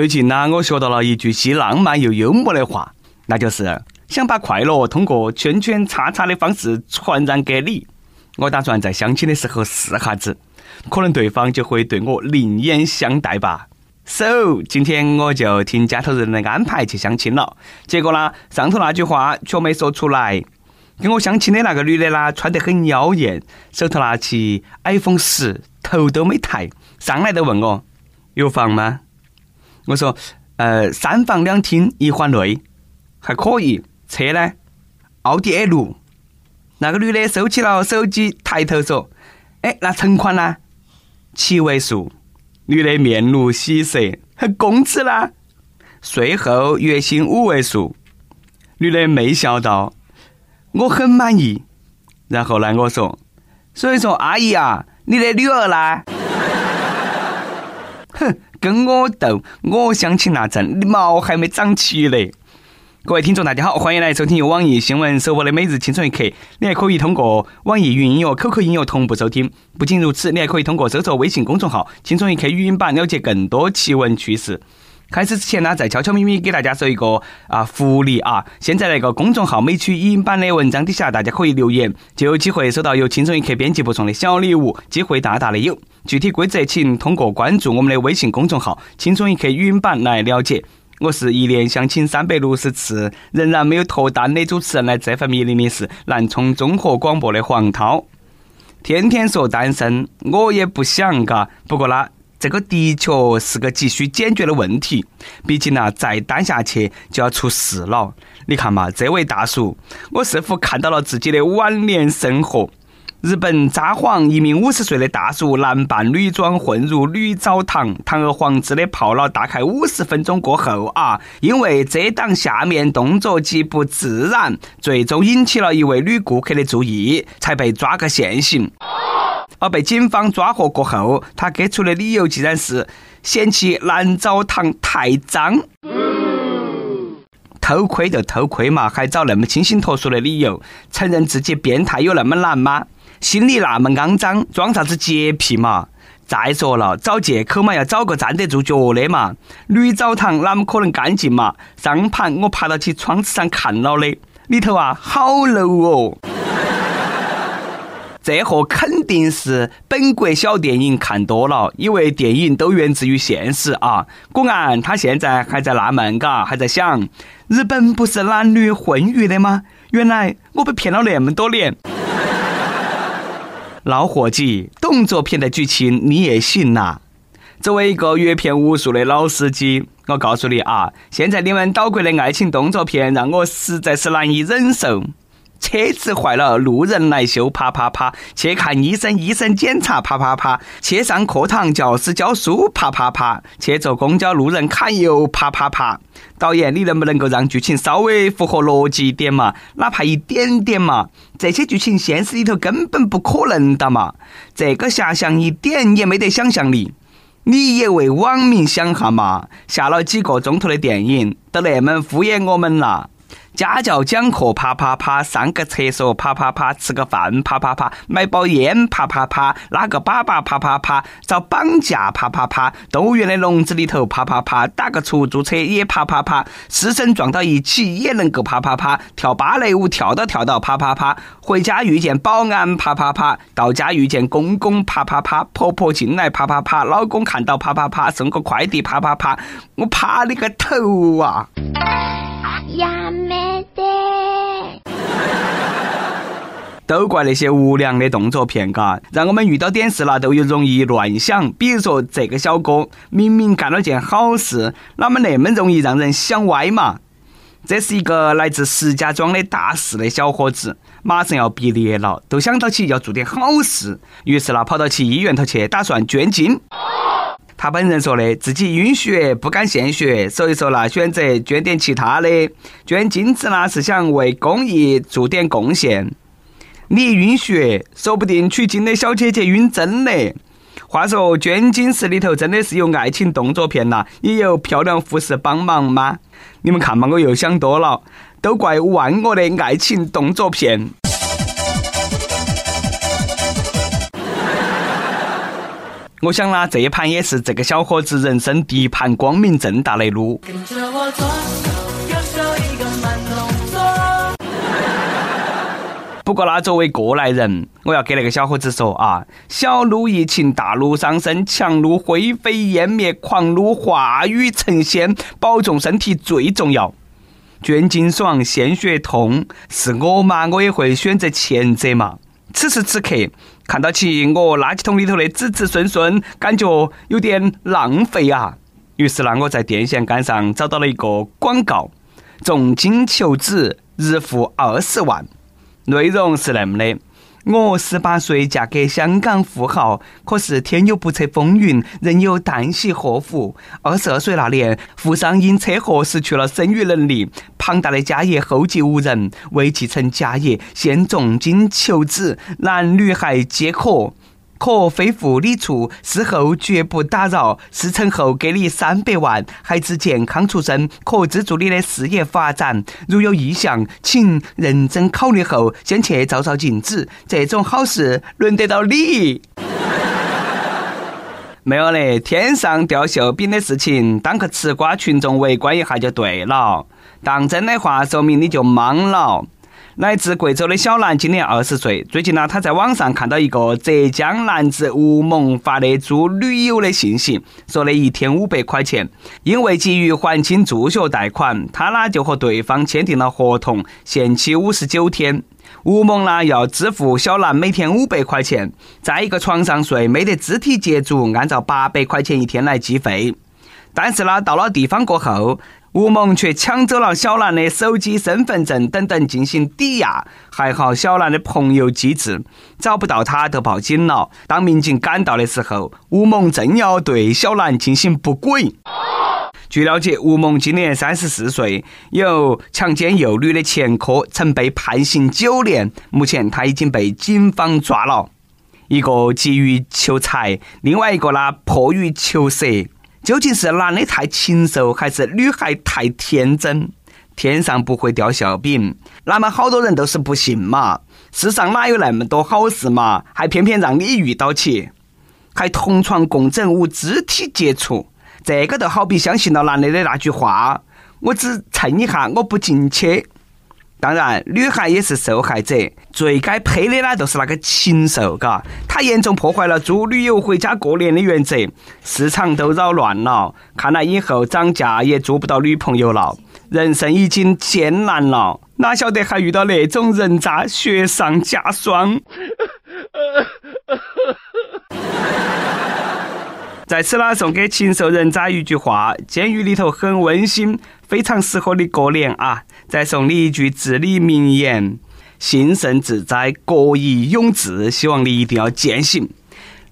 最近呢，我学到了一句既浪漫又幽默的话，那就是想把快乐通过圈圈叉叉的方式传染给你。我打算在相亲的时候试下子，可能对方就会对我另眼相待吧。So， 今天我就听家头人的安排去相亲了，结果呢，上头那句话却没说出来。跟我相亲的那个女的呢，穿得很妖艳，手头拿起 iPhone 10，头都没抬，上来都问我有房吗？我说3房2厅1环内，还可以。车呢？奥迪A6。那个女的收起了手机，抬头说：“哎，那存款呢？7位数。”女的面露喜色，还工资呢？税后月薪5位数。女的没笑道。我很满意，然后呢，我说，所以说阿姨啊，你的女儿呢？哼，跟我斗，我相亲那阵毛还没长齐嘞。各位听众大家好，欢迎来收听由网易新闻首播的每日青春一刻，你还可以通过网易云音乐、QQ 音乐同步收听。不仅如此，你还可以通过搜索微信公众号青春一刻语音版了解更多奇闻趣事。开始之前呢，再悄悄咪咪给大家说一个福利啊！现在那个公众号每期语音版的文章底下，大家可以留言，就有机会收到由青春一刻编辑部送的小礼物，机会大大的有。具体规则请通过关注我们的微信公众号“青春一刻语音版”来了解。我是一年相亲360次仍然没有脱单的主持人，来自FM104南充综合广播的黄涛。天天说单身，我也不想噶，不过啦。这个的确是个急需解决的问题，毕竟呢，再单下去就要出事了。你看嘛，这位大叔，我似乎看到了自己的晚年生活。日本札幌一名50岁的大叔，男扮女装混入女澡堂，堂而皇之的泡了大概50分钟过后啊，因为遮挡下面动作极不自然，最终引起了一位女顾客的注意，才被抓个现行。而被警方抓获过后，他给出的理由竟然是嫌弃男澡堂太脏。偷窥就偷窥嘛，还找那么清新脱俗的理由，承认自己变态有那么难吗？心里那么肮脏，装啥子洁癖嘛？再说了，找借口嘛，要找个站得住脚的嘛。女澡堂哪么可能干净嘛？上盘我爬到起窗子上看了的，里头啊好low哦。这货肯定是本国小电影看多了，因为电影都源自于现实啊。果然，他现在还在纳闷嘎，还在想，日本不是男女混浴的吗？原来我被骗了那么多年。老伙计，动作片的剧情你也信呐？作为一个阅片无数的老司机，我告诉你啊，现在你们岛国的爱情动作片让我实在是难以忍受。车子坏了，路人来修，啪啪啪；去看医生，医生检查，啪啪啪；去上课堂，教师教书，啪啪啪；去坐公交，路人揩油，啪啪啪。导演，你能不能够让剧情稍微符合逻辑一点嘛？哪怕一点点嘛？这些剧情现实里头根本不可能的嘛！这个遐想一点也没得想象力。你也为网民想哈嘛？下了几个钟头的电影，都那么敷衍我们了。家教讲课啪啪啪，上个厕所啪啪啪，吃个饭啪啪啪，买包烟啪啪啪，拉个粑粑啪啪啪，遭绑架啪啪啪，动物园的笼子里头啪啪啪，打个出租车也啪啪啪，师生撞到一起也能够啪啪啪，跳芭蕾舞跳到啪啪啪，回家遇见保安啪啪啪，到家遇见公公啪啪啪，婆婆进来啪啪啪，老公看到啪啪啪，送个快递啪啪啪，我啪你个头啊！呀没得，都怪那些无良的动作片嘎，让我们遇到点事啦都有容易乱想。比如说这个小哥明明干了件好事，那么那么容易让人想歪嘛？这是一个来自石家庄的大四的小伙子，马上要毕业了，都想到起要做点好事，于是啦跑到去医院头去打算捐精。他本人说的自己晕血不敢献血，所以说啦选择捐点其他的，捐精子呢是想为公益做点贡献。你晕血，说不定取经的小姐姐晕针嘞。话说捐精室里头真的是有爱情动作片啦，也有漂亮护士帮忙吗？你们看嘛，我又想多了，都怪万恶的爱情动作片。我想啦，这一盘也是这个小伙子人生第一盘光明正大的路。跟着我左手右手一个慢动作。不过啦，作为过来人，我要给那个小伙子说啊，小鹿怡情，大鹿伤身，强鹿灰飞烟灭，狂鹿化雨成仙，保重身体最重要。卷颈爽，鲜血痛，是我嘛，我也会选择前者嘛。此时此刻，看到起我垃圾桶里头的子子孙孙，感觉有点浪费啊。于是呢，我在电线杆上找到了一个广告，重金求子，日付20万，内容是那么的：我18岁嫁给香港富豪，可是天有不测风云，人有旦夕祸福。22岁那年，父上因车祸失去了生育能力，庞大的家业后继无人，为继承家业，先重金求子，男女孩皆可非父理处，事后绝不打扰，事成后给你300万，孩子健康出生，可资助你的事业发展。如有意向，请认真考虑后先去照照镜子，这种好事轮得到你。没有嘞，天上掉馅饼的事情，当个吃瓜群众围观一下就对了。当真的话，说明你就忙了。来自贵州的小南今年20岁，最近呢，他在网上看到一个浙江男子吴某发的租女友的信息，说了1500块钱，因为急于还清助学贷款，他呢就和对方签订了合同，限期59天。吴某呢要支付小南每天500块钱，在一个床上睡，没得肢体接触，按照800块钱一天来计费。但是呢，到了地方过后，吴某却抢走了小南的手机、身份证等等进行抵押，还好小南的朋友机智，找不到他都报警了。当民警赶到的时候，吴某正要对小南进行不轨。据了解，吴某今年34岁，有强奸幼女的前科，曾被判刑9年，目前他已经被警方抓了。一个急于求财，另外一个呢迫于求色。究竟是男的太禽兽，还是女孩太天真？天上不会掉馅饼，那么好多人都是不信嘛。世上哪有那么多好事嘛？还偏偏让你遇到起，还同床共枕无肢体接触，这个都好比相信了男的的那句话：“我只蹭一下，我不进去。”当然，女孩也是受害者，最该赔的呢就是那个禽兽，嘎，他严重破坏了租女友回家过年的原则，市场都扰乱了，看来以后涨价也租不到女朋友了，人生已经艰难了，哪晓得还遇到那种人渣，雪上加霜。在此呢，送给禽兽人渣一句话：监狱里头很温馨，非常适合你过年啊！再送你一句至理名言：心生自在，国以永志。希望你一定要坚信。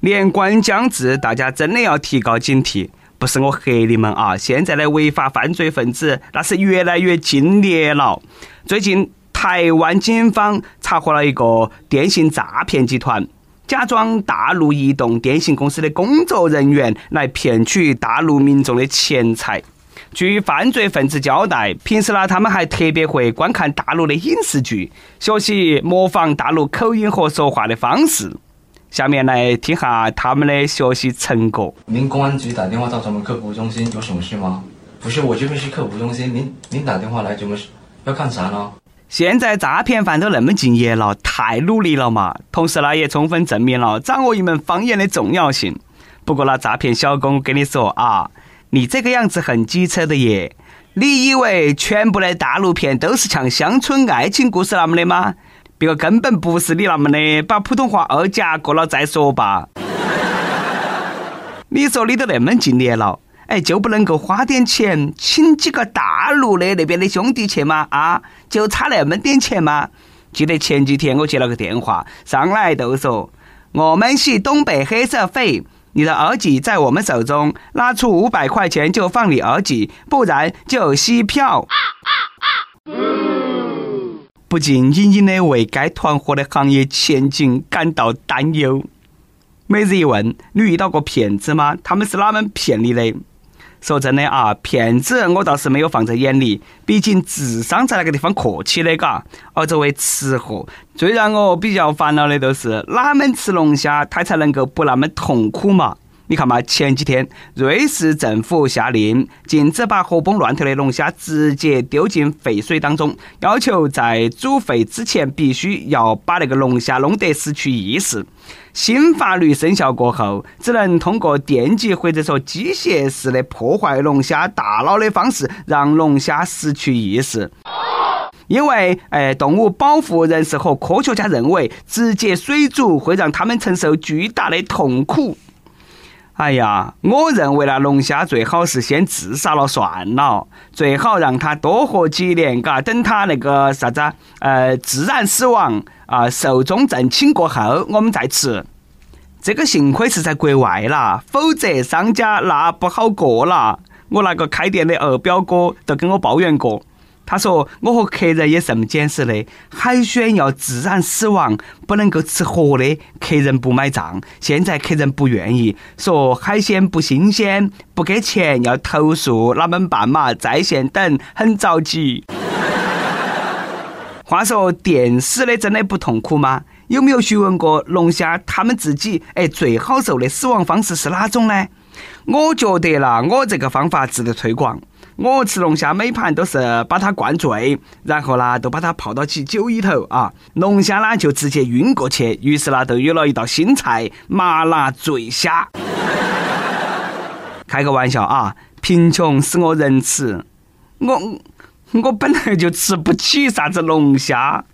年关将至，大家真的要提高警惕。不是我黑你们啊，现在的违法犯罪分子那是越来越精烈了。最近，台湾警方查获了一个电信诈骗集团，假装大陆移动电信公司的工作人员来骗取大陆民众的钱财。据犯罪分子交代，平时呢，他们还特别会观看大陆的影视剧，学习模仿大陆口音和说话的方式。下面来听下他们的学习成果。您公安局打电话到咱们客服中心有什么事吗？不是，我这边是客服中心，您打电话来怎么要干啥呢？现在诈骗犯都那么敬业了，太努力了嘛！同时呢，也充分证明了掌握一门方言的重要性。不过呢，诈骗小哥我跟你说啊，你这个样子很机车的耶！你以为全部的大陆片都是像乡村爱情故事那么的吗？别个根本不是你那么的，把普通话二加过了再说吧。你说你都那么敬业了，哎，就不能够花点钱请几个大陆的那边的兄弟去吗？啊，就差那么点钱吗？记得前几天我接了个电话，上来都说我们是东北黑社会，你的耳机在我们手中，拉出500块钱就放你耳机，不然就吸票。不禁隐隐的为该团伙的行业前景感到担忧。每日一问，你遇到过骗子吗？他们是哪门骗你的？说真的啊，骗子我倒是没有放在眼里，毕竟智商在那个地方客气的嘎。而这位吃货，最让我比较烦恼的就是哪门吃龙虾，他才能够不那么痛苦嘛？你看嘛，前几天瑞士政府下令禁止把活蹦乱跳的龙虾直接丢进沸水当中，要求在煮沸之前必须要把那个龙虾弄得失去意识。新法律生效过后，只能通过电击或者说机械式的破坏龙虾大脑的方式，让龙虾失去意识。因为动物保护人士和科学家认为，直接水煮会让他们承受巨大的痛苦。哎呀，我认为那龙虾最好是先自杀了算了，最好让它多活几年，嘎，等它那个啥子自然死亡啊，寿终正寝过后，我们再吃。这个幸亏是在国外啦，否则商家那不好过啦。我那个开店的二表哥都跟我抱怨过。他说：“我和客人也这么解释的，海鲜要自然死亡，不能够吃活的。客人不买账，现在客人不愿意，说海鲜不新鲜，不给钱要投诉，哪门办嘛？在线等，很着急。”话说，电死的真的不痛苦吗？有没有询问过龙虾他们自己？最好受的死亡方式是哪种呢？我觉得啦，我这个方法值得推广。我吃龙虾每盘都是把它灌醉，然后呢都把它泡到起酒里头啊，龙虾呢就直接晕过去，于是呢都有了一道新菜麻辣醉虾。开个玩笑啊，贫穷使我仁慈，我本来就吃不起啥子龙虾。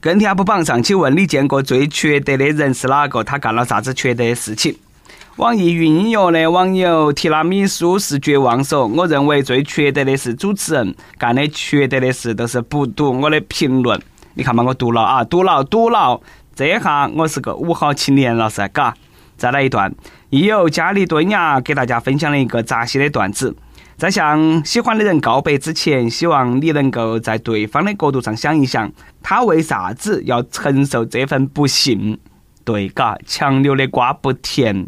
跟帖不榜上去问你见过最缺德的人是哪个，他干了啥子缺德的事情。网易云音乐的网友提拉米苏是绝望说，我认为最缺德的是主持人干的缺德的事都是不读我的评论。你看嘛，我读了啊，读了，这下我是个5好青年了噻，嘎。再来一段，也有家里蹲呀给大家分享了一个扎西的段子。在向喜欢的人告白之前，希望你能够在对方的角度上想一想，他为啥子要承受这份不幸？对嘎，强扭的瓜不甜。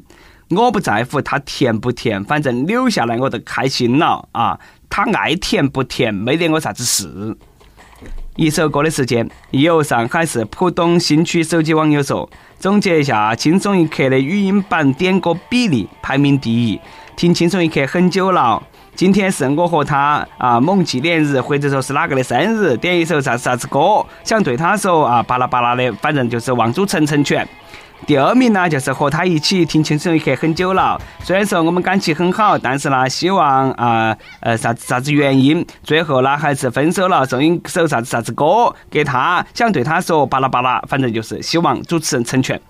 我不在乎它甜不甜，反正留下来我都开心了啊！它爱甜不甜，没得我啥子事。一首歌的时间，也有上海市浦东新区手机网友说，总结一下轻松一刻的语音版点歌比例排名第一，听轻松一刻很久了。今天是我和他梦纪念日，或者说是哪个的生日，点一首啥子歌，想对他说啊，巴拉巴拉的，反正就是望住成成全。第二名呢，就是和他一起听轻松一刻很久了。虽然说我们感情很好，但是呢，希望啥子原因，最后呢还是分手了。送一首啥子歌给他，想对他说巴拉巴拉，反正就是希望主持人成全。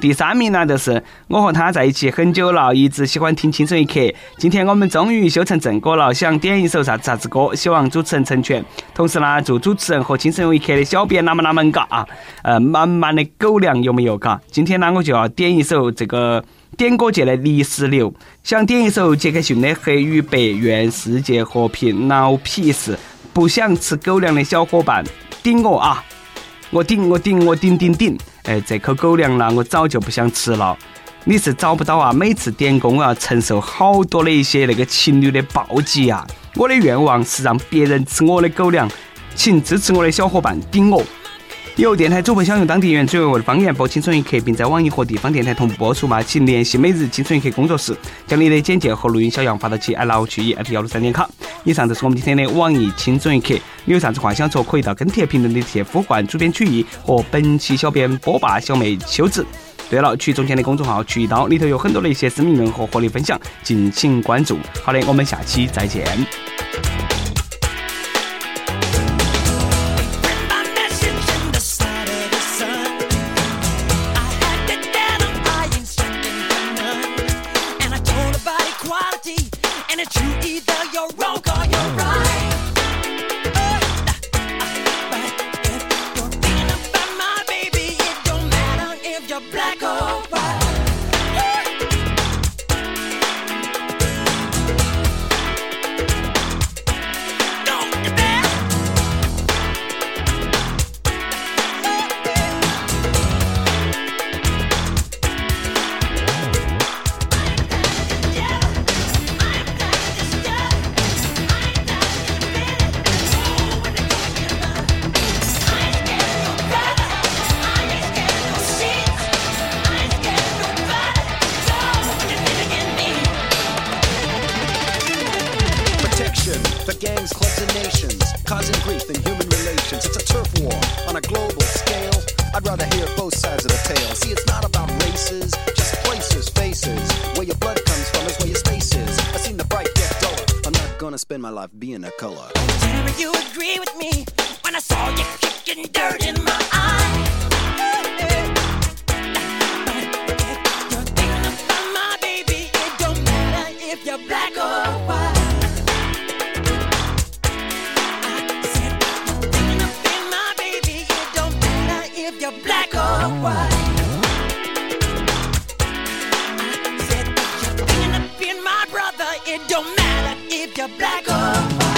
第三名呢，就是我和他在一起很久了，一直喜欢听轻松一刻。今天我们终于修成正果了，想点一首啥子歌，希望主持人成全。同时呢，祝主持人和轻松一刻的小编那么嘎啊，满满的狗粮有没有嘎？今天呢，我就要点一首这个点歌界的泥石流，想点一首杰克逊的《黑与白》，愿世界和平 ，Now Peace。不想吃狗粮的小伙伴，顶我啊！我顶！这口狗粮呢，我早就不想吃了。你是找不到啊！每次点歌，我要承受好多的一些那个情侣的暴击啊！我的愿望是让别人吃我的狗粮，请支持我的小伙伴顶我！有电台主播想用当地原汁原味的方言播《轻松一刻》，并在网易和地方电台同步播出吗？请联系每日《轻松一刻》工作室，将你的简介和录音小样发到其 i_love_qi@163.com。以上就是我们今天的网易《轻松一刻》，你有啥子话想说，可以到跟帖评论里贴呼唤主编曲艺和本期小编波霸小妹秋子。对了，曲中间的公众号曲一刀里头有很多的一些私密人和活力分享，敬请关注。好嘞，我们下期再见。nations, causing grief in human relations. It's a turf war on a global scale. I'd rather hear both sides of the tale. See, it's not about races, just places, faces. Where your blood comes from is where your space is. I've seen the bright get duller. I'm not gonna spend my life being a color. Do you agree with me when I saw you kicking dirt in my eye? Black or white.